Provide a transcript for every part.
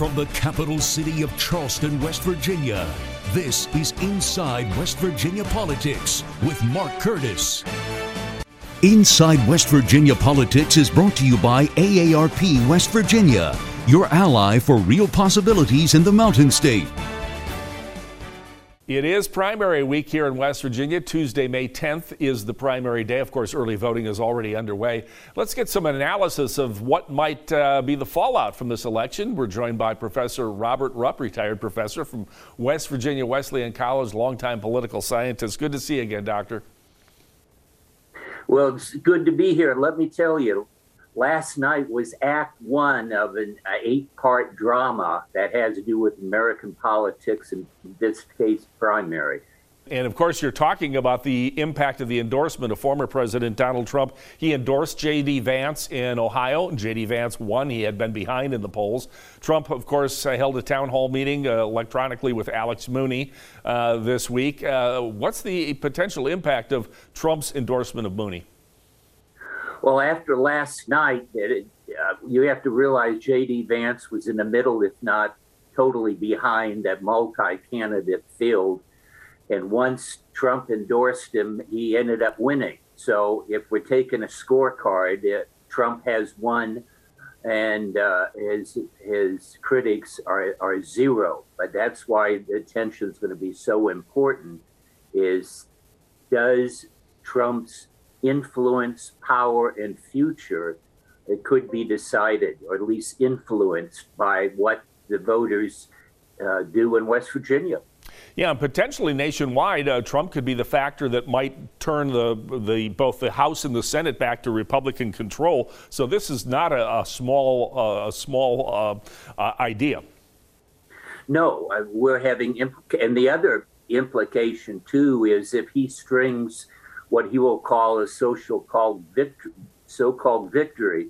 From the capital city of Charleston, West Virginia, this is Inside West Virginia Politics with Mark Curtis. Inside West Virginia Politics is brought to you by AARP West Virginia, your ally for real possibilities in the Mountain State. It is primary week here in West Virginia. Tuesday, May 10th is the primary day. Of course, early voting is already underway. Let's get some analysis of what might be the fallout from this election. We're joined by Professor Robert Rupp, retired professor from West Virginia Wesleyan College, longtime political scientist. Good to see you again, Doctor. Well, it's good to be here. Let me tell you, last night was Act One of an eight-part drama that has to do with American politics, and in this case, primary. And of course, you're talking about the impact of the endorsement of former President Donald Trump. He endorsed J.D. Vance in Ohio, and J.D. Vance won. He had been behind in the polls. Trump, of course, held a town hall meeting electronically with Alex Mooney this week. What's the potential impact of Trump's endorsement of Mooney? Well, after last night, you have to realize J.D. Vance was in the middle, if not totally behind, that multi-candidate field. And once Trump endorsed him, he ended up winning. So if we're taking a scorecard, Trump has won, and his critics are zero. But that's why the attention is going to be so important, is does Trump's influence, power, and future, it could be decided, or at least influenced, by what the voters do in West Virginia. Yeah, and potentially nationwide, Trump could be the factor that might turn both the House and the Senate back to Republican control. So this is not a small idea. No, we're having, and the other implication too is if he strings what he will call a so-called victory,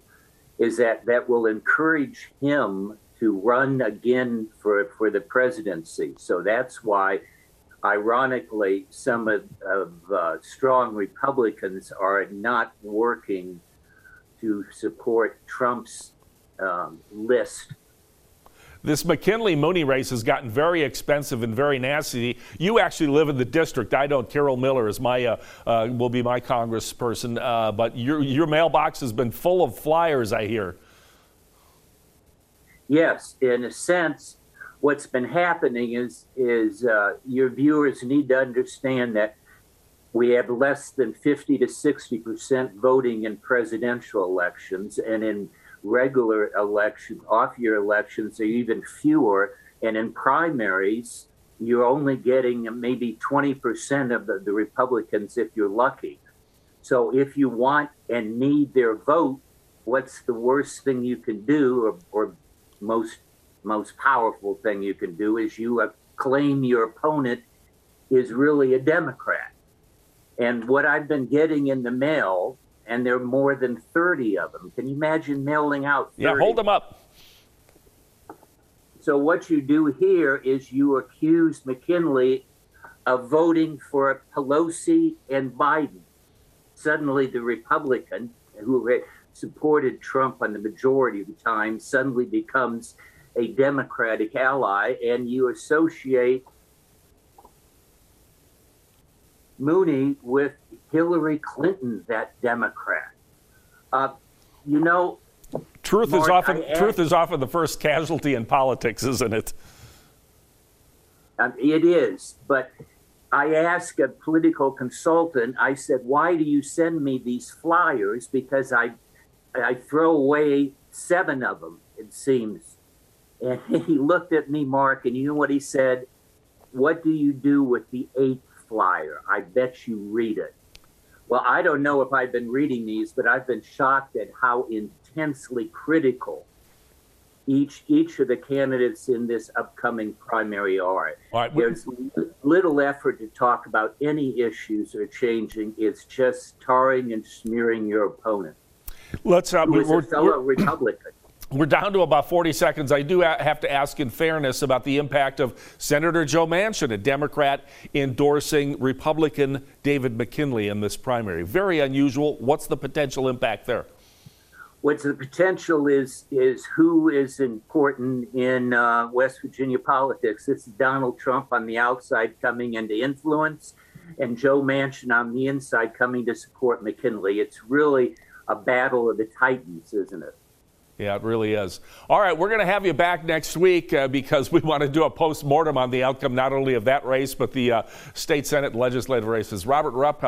is that will encourage him to run again for the presidency. So that's why, ironically, some of strong Republicans are not working to support Trump's list. This McKinley-Mooney race has gotten very expensive and very nasty. You actually live in the district. I don't. Carol Miller is will be my congressperson. But your mailbox has been full of flyers, I hear. Yes, in a sense, what's been happening is your viewers need to understand that we have less than 50 to 60% voting in presidential elections, and in regular elections, off-year elections, are even fewer. And in primaries, you're only getting maybe 20% of the Republicans if you're lucky. So if you want and need their vote, what's the worst thing you can do, or most powerful thing you can do, is you claim your opponent is really a Democrat. And what I've been getting in the mail, and there are more than 30 of them. Can you imagine mailing out 30? Yeah, hold them up. So what you do here is you accuse McKinley of voting for Pelosi and Biden. Suddenly the Republican who supported Trump on the majority of the time suddenly becomes a Democratic ally, and you associate Mooney with Hillary Clinton, that Democrat. Truth, Mark, is often the first casualty in politics, isn't it? It is. But I asked a political consultant, I said, why do you send me these flyers? Because I throw away 7 of them, it seems. And he looked at me, Mark, and you know what he said? What do you do with the 8th flyer? I bet you read it. Well, I don't know if I've been reading these, but I've been shocked at how intensely critical each of the candidates in this upcoming primary are. All right. There's little effort to talk about any issues or changing. It's just tarring and smearing your opponent. Let's Republican. We're down to about 40 seconds. I do have to ask, in fairness, about the impact of Senator Joe Manchin, a Democrat, endorsing Republican David McKinley in this primary. Very unusual. What's the potential impact there? What's the potential is who is important in West Virginia politics. This is Donald Trump on the outside coming into influence, and Joe Manchin on the inside coming to support McKinley. It's really a battle of the titans, isn't it? Yeah, it really is. All right, we're going to have you back next week because we want to do a post-mortem on the outcome not only of that race, but the state Senate legislative races. Robert Rupp,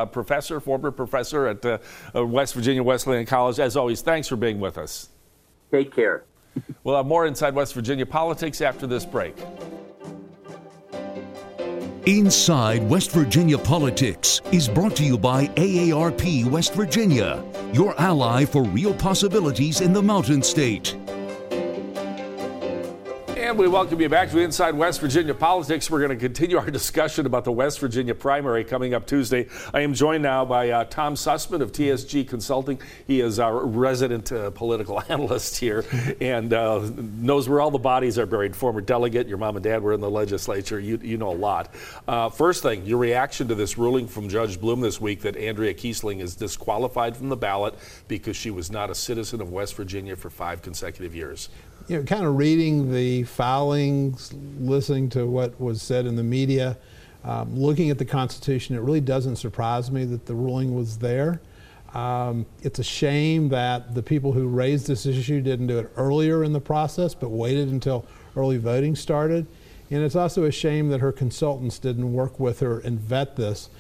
former professor at West Virginia Wesleyan College. As always, thanks for being with us. Take care. We'll have more Inside West Virginia Politics after this break. Inside West Virginia Politics is brought to you by AARP West Virginia, your ally for real possibilities in the Mountain State. And we welcome you back to Inside West Virginia Politics. We're going to continue our discussion about the West Virginia primary coming up Tuesday. I am joined now by Tom Sussman of TSG Consulting. He is our resident political analyst here and knows where all the bodies are buried. Former delegate, your mom and dad were in the legislature. You know a lot. First thing, your reaction to this ruling from Judge Bloom this week that Andrea Kiesling is disqualified from the ballot because she was not a citizen of West Virginia for 5 consecutive years. You know, kind of reading the filings, listening to what was said in the media, looking at the Constitution, it really doesn't surprise me that the ruling was there. It's a shame that the people who raised this issue didn't do it earlier in the process, but waited until early voting started. And it's also a shame that her consultants didn't work with her and vet this.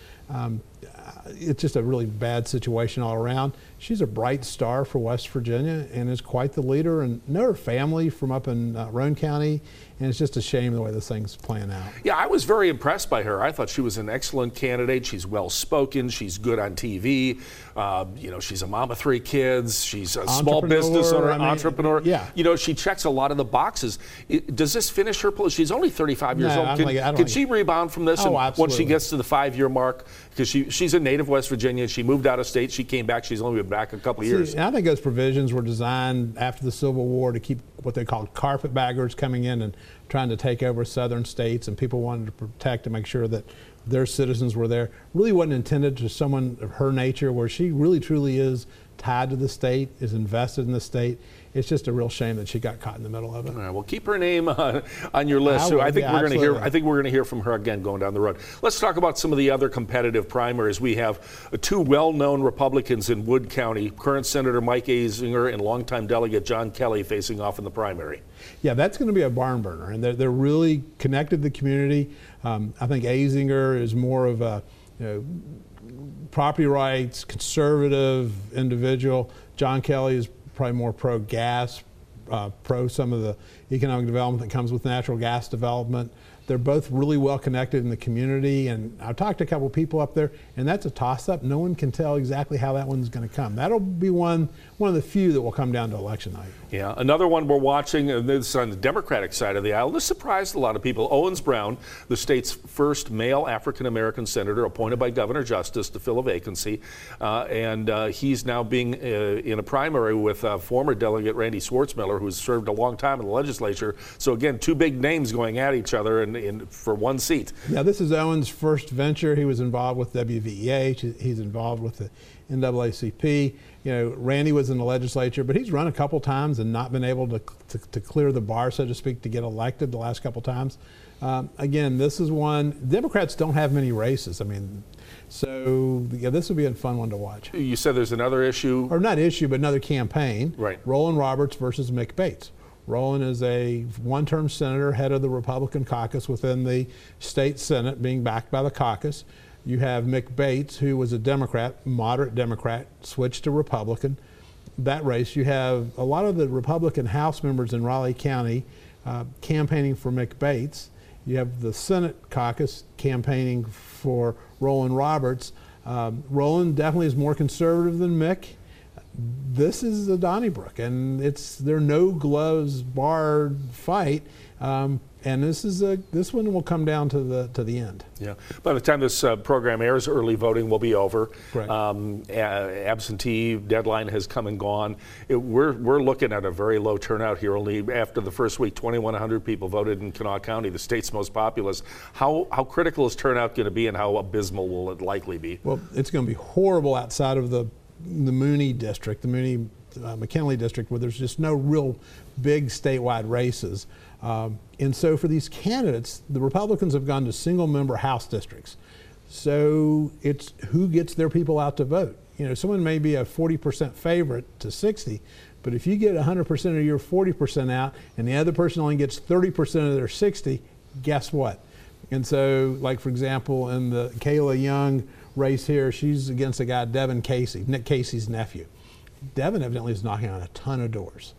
It's just a really bad situation all around. She's a bright star for West Virginia and is quite the leader, and know her family from up in Roan County, and it's just a shame the way this thing's playing out. Yeah, I was very impressed by her. I thought she was an excellent candidate. She's well-spoken. She's good on TV. You know, she's a mom of 3 kids. She's a small business owner, entrepreneur. Yeah. You know, she checks a lot of the boxes. Does this finish her political? She's only 35 years old. Can she rebound from this? Oh, absolutely. Once she gets to the 5-year mark, because she's a native West Virginia. She moved out of state. She came back. She's only been back a couple years. I think those provisions were designed after the Civil War to keep what they called carpetbaggers coming in and trying to take over southern states, and people wanted to protect and make sure that their citizens were there. Really wasn't intended to someone of her nature, where she really truly is tied to the state, is invested in the state. It's just a real shame that she got caught in the middle of it. All right, well, keep her name on your list. I think we're going to hear from her again going down the road. Let's talk about some of the other competitive primaries. We have 2 well-known Republicans in Wood County, current Senator Mike Azinger and longtime delegate John Kelly facing off in the primary. Yeah, that's going to be a barn burner, and they're really connected to the community. I think Azinger is more of a property rights, conservative individual. John Kelly is probably more pro-gas, pro some of the economic development that comes with natural gas development. They're both really well connected in the community, and I've talked to a couple people up there, and that's a toss-up. No one can tell exactly how that one's going to come. That'll be one of the few that will come down to election night. Yeah, another one we're watching, this is on the Democratic side of the aisle. This surprised a lot of people. Owens Brown, the state's first male African-American senator, appointed by Governor Justice to fill a vacancy, and he's now being in a primary with former delegate Randy Swartzmiller, who's served a long time in the legislature. So again, 2 big names going at each other, and for 1 seat. Now, this is Owens' first venture. He was involved with WVEH. He's involved with the NAACP. You know, Randy was in the legislature, but he's run a couple times and not been able to clear the bar, so to speak, to get elected the last couple times. Again, this is one. Democrats don't have many races. I mean, so yeah, this will be a fun one to watch. You said there's another issue. Or not issue, but another campaign. Right. Roland Roberts versus Mick Bates. Roland is a 1-term senator, head of the Republican caucus within the state Senate, being backed by the caucus. You have Mick Bates, who was a Democrat, moderate Democrat, switched to Republican. That race, you have a lot of the Republican House members in Raleigh County campaigning for Mick Bates. You have the Senate caucus campaigning for Roland Roberts. Roland definitely is more conservative than Mick. This is the Donnybrook, and it's their no-gloves-barred fight, and this one will come down to the end. Yeah. By the time this program airs, early voting will be over. Right. Absentee deadline has come and gone. We're looking at a very low turnout here. Only after the first week, 2,100 people voted in Kanawha County, the state's most populous. How critical is turnout going to be, and how abysmal will it likely be? Well, it's going to be horrible outside of the Mooney district, the Mooney McKinley district where there's just no real big statewide races. And so for these candidates, the Republicans have gone to single-member House districts. So it's who gets their people out to vote. You know, someone may be a 40% favorite to 60, but if you get 100% of your 40% out and the other person only gets 30% of their 60, guess what? And so, like, for example, in the Kayla Young race here, she's against a guy, Devin Casey, Nick Casey's nephew. Devin evidently is knocking on a ton of doors.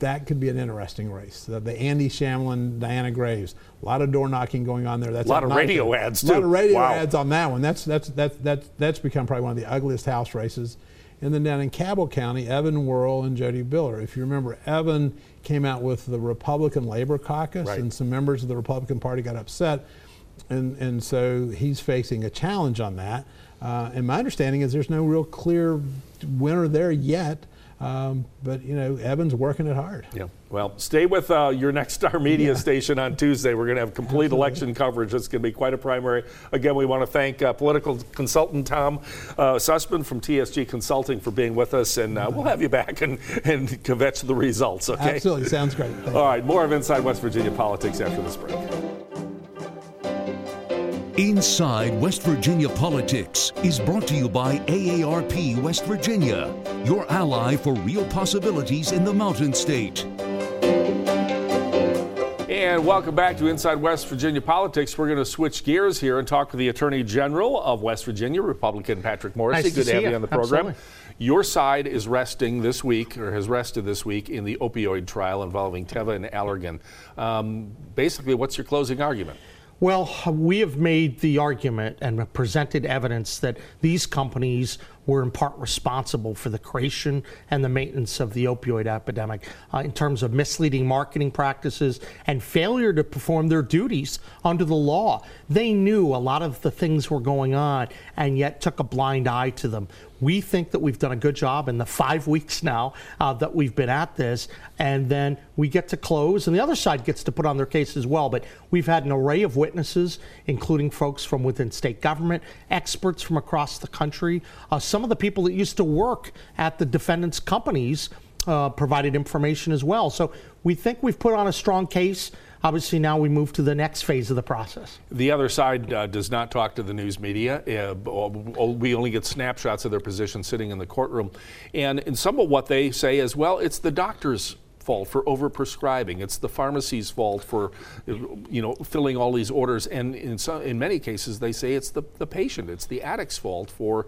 That could be an interesting race. The Andy Shamlin, Diana Graves, a lot of door knocking going on there. That's a lot of radio ads too. A lot of radio ads on that one. That's become probably one of the ugliest House races. And then down in Cabell County, Evan Worrell and Jody Biller. If you remember, Evan came out with the Republican Labor Caucus, right, and some members of the Republican Party got upset, and so he's facing a challenge on that. And my understanding is there's no real clear winner there yet. But, you know, Evan's working it hard. Yeah. Well, stay with your Next Star Media station on Tuesday. We're going to have complete election coverage. It's going to be quite a primary. Again, we want to thank political consultant Tom Sussman from TSG Consulting for being with us, and we'll have you back and kvetch the results, okay? Absolutely. Sounds great. Thank All right. More of Inside West Virginia Politics after this break. Inside West Virginia Politics is brought to you by AARP West Virginia, your ally for real possibilities in the Mountain State. And welcome back to Inside West Virginia Politics. We're going to switch gears here and talk with the Attorney General of West Virginia, Republican Patrick Morrisey. Nice to have you on the program. Absolutely. Your side is resting this week, or has rested this week, in the opioid trial involving Teva and Allergan. Basically, what's your closing argument? Well, we have made the argument and presented evidence that these companies were in part responsible for the creation and the maintenance of the opioid epidemic in terms of misleading marketing practices and failure to perform their duties under the law. They knew a lot of the things were going on and yet took a blind eye to them. We think that we've done a good job in the 5 weeks now that we've been at this, and then we get to close, and the other side gets to put on their case as well. But we've had an array of witnesses, including folks from within state government, experts from across the country. Some of the people that used to work at the defendants' companies provided information as well. So we think we've put on a strong case. Obviously, now we move to the next phase of the process. The other side does not talk to the news media. We only get snapshots of their position sitting in the courtroom. And some of what they say is, well, it's the doctor's fault for overprescribing. It's the pharmacy's fault for, you know, filling all these orders. And in many cases, they say it's the patient. It's the addict's fault for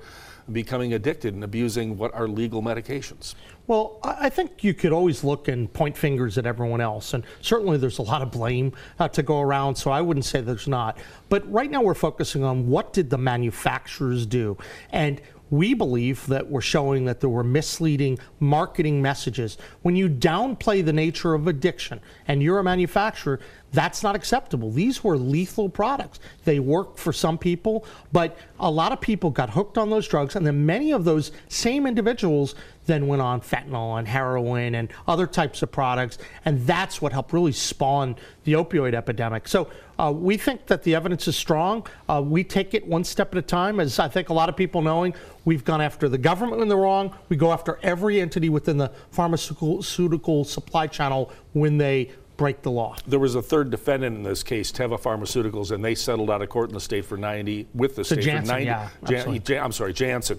becoming addicted and abusing what are legal medications. Well, I think you could always look and point fingers at everyone else, and certainly there's a lot of blame to go around, so I wouldn't say there's not. But right now we're focusing on what did the manufacturers do, and we believe that we're showing that there were misleading marketing messages. When you downplay the nature of addiction and you're a manufacturer, that's not acceptable. These were lethal products. They worked for some people, but a lot of people got hooked on those drugs, and then many of those same individuals then went on fentanyl and heroin and other types of products, and that's what helped really spawn the opioid epidemic. So we think that the evidence is strong. We take it one step at a time, as I think a lot of people knowing. We've gone after the government when they're wrong. We go after every entity within the pharmaceutical supply channel when they break the law. There was a third defendant in this case, Teva Pharmaceuticals, and they settled out of court in the state for 90 with the state Janssen, for 90. Yeah, Janssen,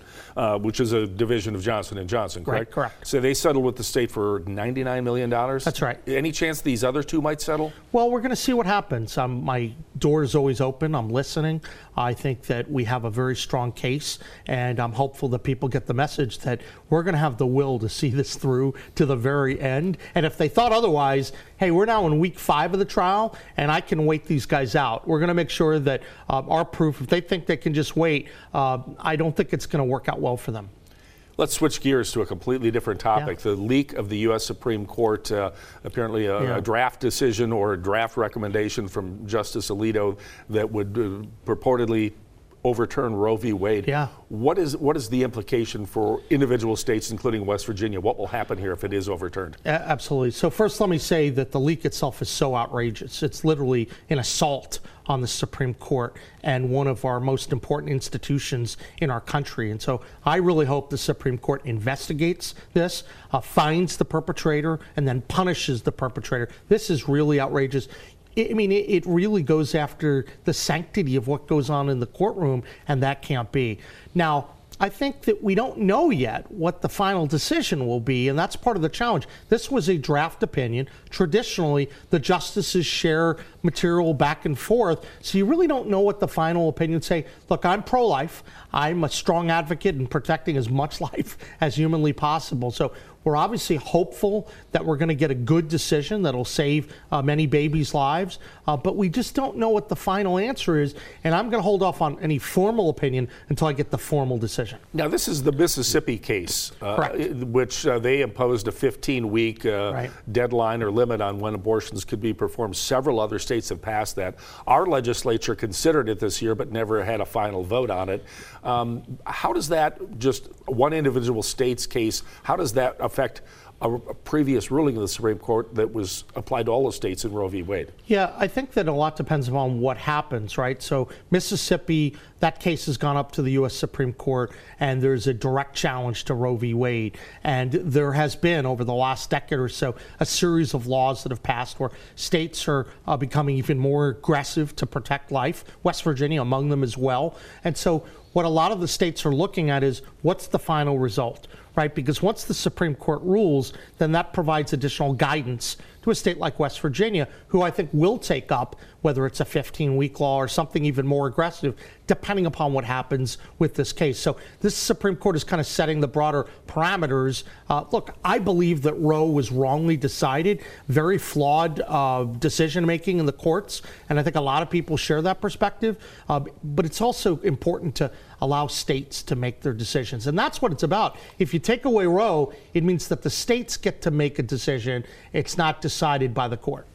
which is a division of Johnson & Johnson, correct? Right, correct. So they settled with the state for $99 million? That's right. Any chance these other two might settle? Well, we're going to see what happens. My door is always open. I'm listening. I think that we have a very strong case, and I'm hopeful that people get the message that we're going to have the will to see this through to the very end. And if they thought otherwise, hey, we're now in week 5 of the trial, and I can wait these guys out. We're going to make sure that our proof, if they think they can just wait, I don't think it's going to work out well for them. Let's switch gears to a completely different topic. Yeah. The leak of the U.S. Supreme Court, apparently a draft decision or a draft recommendation from Justice Alito that would purportedly overturn Roe v. Wade. Yeah. What is the implication for individual states, including West Virginia? What will happen here if it is overturned? Absolutely. So first, let me say that the leak itself is so outrageous. It's literally an assault on the Supreme Court and one of our most important institutions in our country. And so I really hope the Supreme Court investigates this, finds the perpetrator, and then punishes the perpetrator. This is really outrageous. I mean, it really goes after the sanctity of what goes on in the courtroom, and that can't be. Now, I think that we don't know yet what the final decision will be, and that's part of the challenge. This was a draft opinion. Traditionally, the justices share material back and forth, so you really don't know what the final opinion say. Look, I'm pro-life. I'm a strong advocate in protecting as much life as humanly possible. So we're obviously hopeful that we're going to get a good decision that'll save many babies' lives, but we just don't know what the final answer is, and I'm going to hold off on any formal opinion until I get the formal decision. Now, this is the Mississippi case, which they imposed a 15-week deadline or limit on when abortions could be performed. Several other states have passed that. Our legislature considered it this year, but never had a final vote on it. How does that, just one individual state's case, how does that affect a previous ruling of the Supreme Court that was applied to all the states in Roe v. Wade? Yeah, I think that a lot depends upon what happens, right? So Mississippi, that case has gone up to the U.S. Supreme Court, and there's a direct challenge to Roe v. Wade. And there has been, over the last decade or so, a series of laws that have passed where states are becoming even more aggressive to protect life, West Virginia among them as well. And so what a lot of the states are looking at is, what's the final result? Right, because once the Supreme Court rules, then that provides additional guidance to a state like West Virginia, who I think will take up whether it's a 15-week law or something even more aggressive, depending upon what happens with this case. So this Supreme Court is kind of setting the broader parameters. Look, I believe that Roe was wrongly decided, very flawed decision-making in the courts, and I think a lot of people share that perspective. But it's also important to allow states to make their decisions, and that's what it's about. If you take away Roe, it means that the states get to make a decision. It's not decided by the court.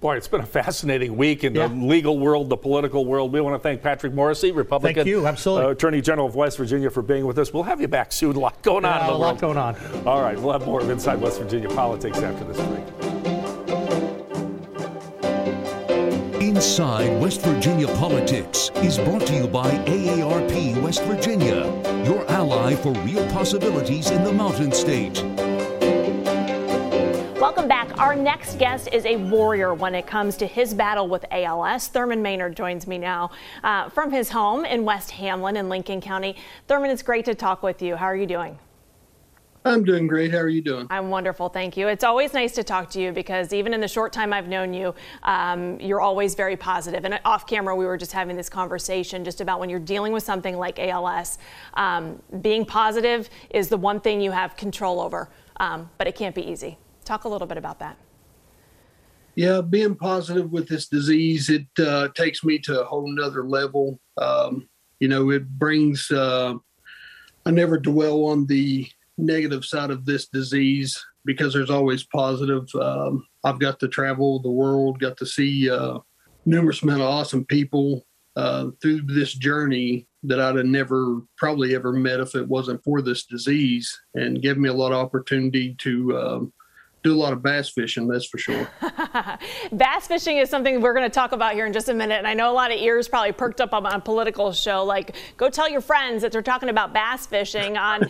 Boy, it's been a fascinating week in the legal world, the political world. We want to thank Patrick Morrisey, Republican Attorney General of West Virginia, for being with us. We'll have you back soon. A lot going on in the world. A lot going on. All right, we'll have more of Inside West Virginia Politics after this break. Inside West Virginia Politics is brought to you by AARP West Virginia, your ally for real possibilities in the Mountain State. Welcome back. Our next guest is a warrior when it comes to his battle with ALS. Thurman Maynard joins me now from his home in West Hamlin in Lincoln County. Thurman, it's great to talk with you. How are you doing? I'm doing great. How are you doing? I'm wonderful. Thank you. It's always nice to talk to you because even in the short time I've known you, you're always very positive. And off camera, we were just having this conversation just about when you're dealing with something like ALS, being positive is the one thing you have control over, but it can't be easy. Talk a little bit about that. Yeah, being positive with this disease, it takes me to a whole nother level. You know, it brings, I never dwell on the negative side of this disease because there's always positive. I've got to travel the world, got to see numerous amount of awesome people through this journey that I'd have never probably ever met if it wasn't for this disease, and gave me a lot of opportunity to do a lot of bass fishing, that's for sure. Bass fishing is something we're going to talk about here in just a minute. And I know a lot of ears probably perked up on a political show, like, go tell your friends that they're talking about bass fishing on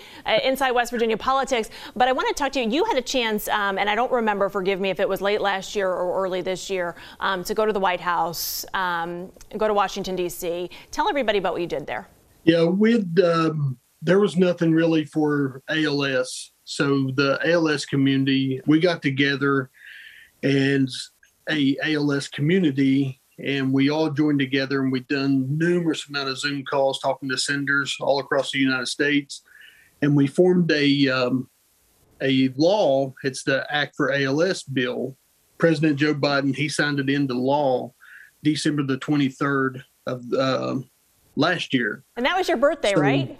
Inside West Virginia Politics. But I want to talk to you. You had a chance, and I don't remember, forgive me if it was late last year or early this year, to go to the White House, go to Washington, D.C. Tell everybody about what you did there. Yeah, there was nothing really for ALS. So the ALS community, we got together and a ALS community, and we all joined together, and we've done numerous amount of Zoom calls talking to senators all across the United States. And we formed a law. It's the Act for ALS bill. President Joe Biden, he signed it into law December the 23rd of last year. And that was your birthday, right?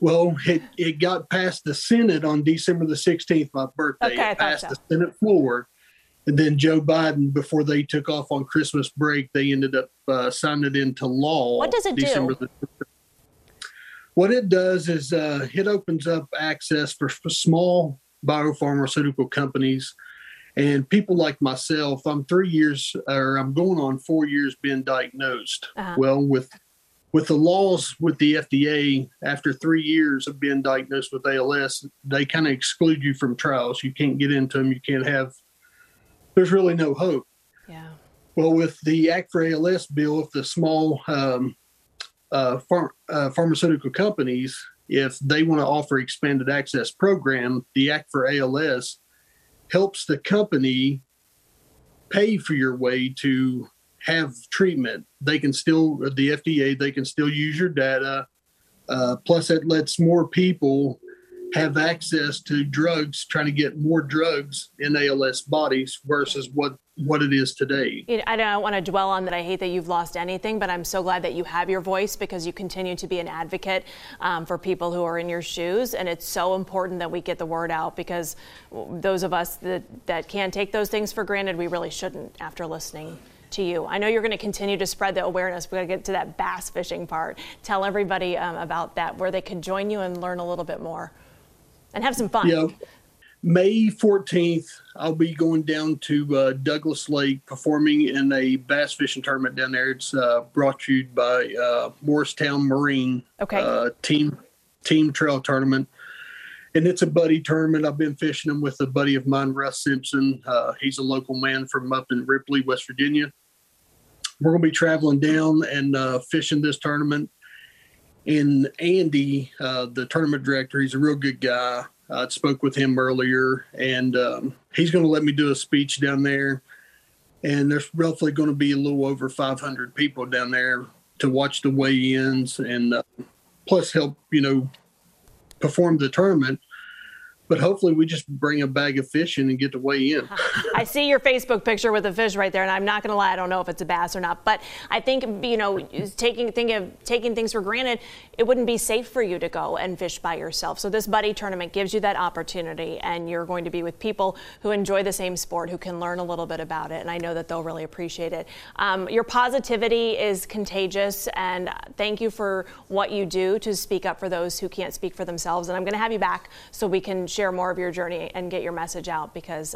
Well, it got past the Senate on December the 16th, my birthday. Okay, it passed the Senate floor. And then Joe Biden, before they took off on Christmas break, they ended up signing it into law. What does it do? What it does is it opens up access for small biopharmaceutical companies And people like myself, I'm going on 4 years being diagnosed. Uh-huh. Well, with the laws with the FDA, after 3 years of being diagnosed with ALS, they kind of exclude you from trials. You can't get into them. You can't have, there's really no hope. Yeah. Well, with the Act for ALS bill, if the small pharmaceutical companies, if they want to offer expanded access program, the Act for ALS helps the company pay for your way to have treatment. They can still, the FDA, they can still use your data. Plus, it lets more people have access to drugs, trying to get more drugs in ALS bodies versus what it is today. I don't want to dwell on that. I hate that you've lost anything, but I'm so glad that you have your voice because you continue to be an advocate for people who are in your shoes. And it's so important that we get the word out because those of us that can't take those things for granted, we really shouldn't after listening to you. I know you're going to continue to spread the awareness. We're going to get to that bass fishing part. Tell everybody about that, where they can join you and learn a little bit more and have some fun. Yeah. May 14th, I'll be going down to Douglas Lake performing in a bass fishing tournament down there. It's brought to you by Morristown Marine team trail tournament. And it's a buddy tournament. I've been fishing them with a buddy of mine, Russ Simpson. He's a local man from up in Ripley, West Virginia. We're going to be traveling down and fishing this tournament. And Andy, the tournament director, he's a real good guy. I spoke with him earlier, and he's going to let me do a speech down there. And there's roughly going to be a little over 500 people down there to watch the weigh-ins and plus help, perform the tournament. But hopefully we just bring a bag of fish in and get to weigh in. I see your Facebook picture with a fish right there, and I'm not going to lie, I don't know if it's a bass or not. But I think, taking things for granted, it wouldn't be safe for you to go and fish by yourself. So this buddy tournament gives you that opportunity, and you're going to be with people who enjoy the same sport, who can learn a little bit about it, and I know that they'll really appreciate it. Your positivity is contagious, and thank you for what you do to speak up for those who can't speak for themselves. And I'm going to have you back so we can share more of your journey and get your message out because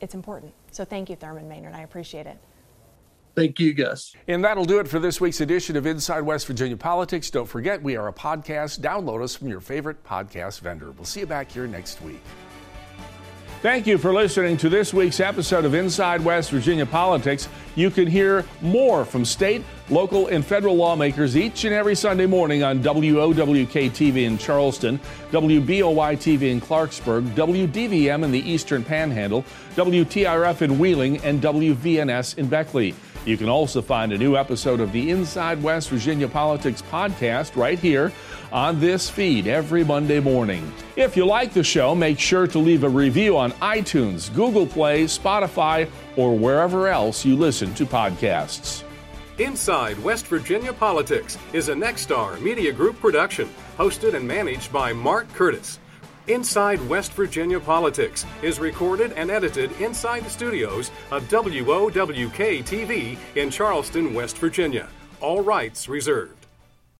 it's important. So thank you, Thurman Maynard. I appreciate it. Thank you, Gus. And that'll do it for this week's edition of Inside West Virginia Politics. Don't forget, we are a podcast. Download us from your favorite podcast vendor. We'll see you back here next week. Thank you for listening to this week's episode of Inside West Virginia Politics. You can hear more from state, local, and federal lawmakers each and every Sunday morning on WOWK-TV in Charleston, WBOY-TV in Clarksburg, WDVM in the Eastern Panhandle, WTRF in Wheeling, and WVNS in Beckley. You can also find a new episode of the Inside West Virginia Politics podcast right here on this feed every Monday morning. If you like the show, make sure to leave a review on iTunes, Google Play, Spotify, or wherever else you listen to podcasts. Inside West Virginia Politics is a Nexstar Media Group production, hosted and managed by Mark Curtis. Inside West Virginia Politics is recorded and edited inside the studios of WOWK-TV in Charleston, West Virginia. All rights reserved.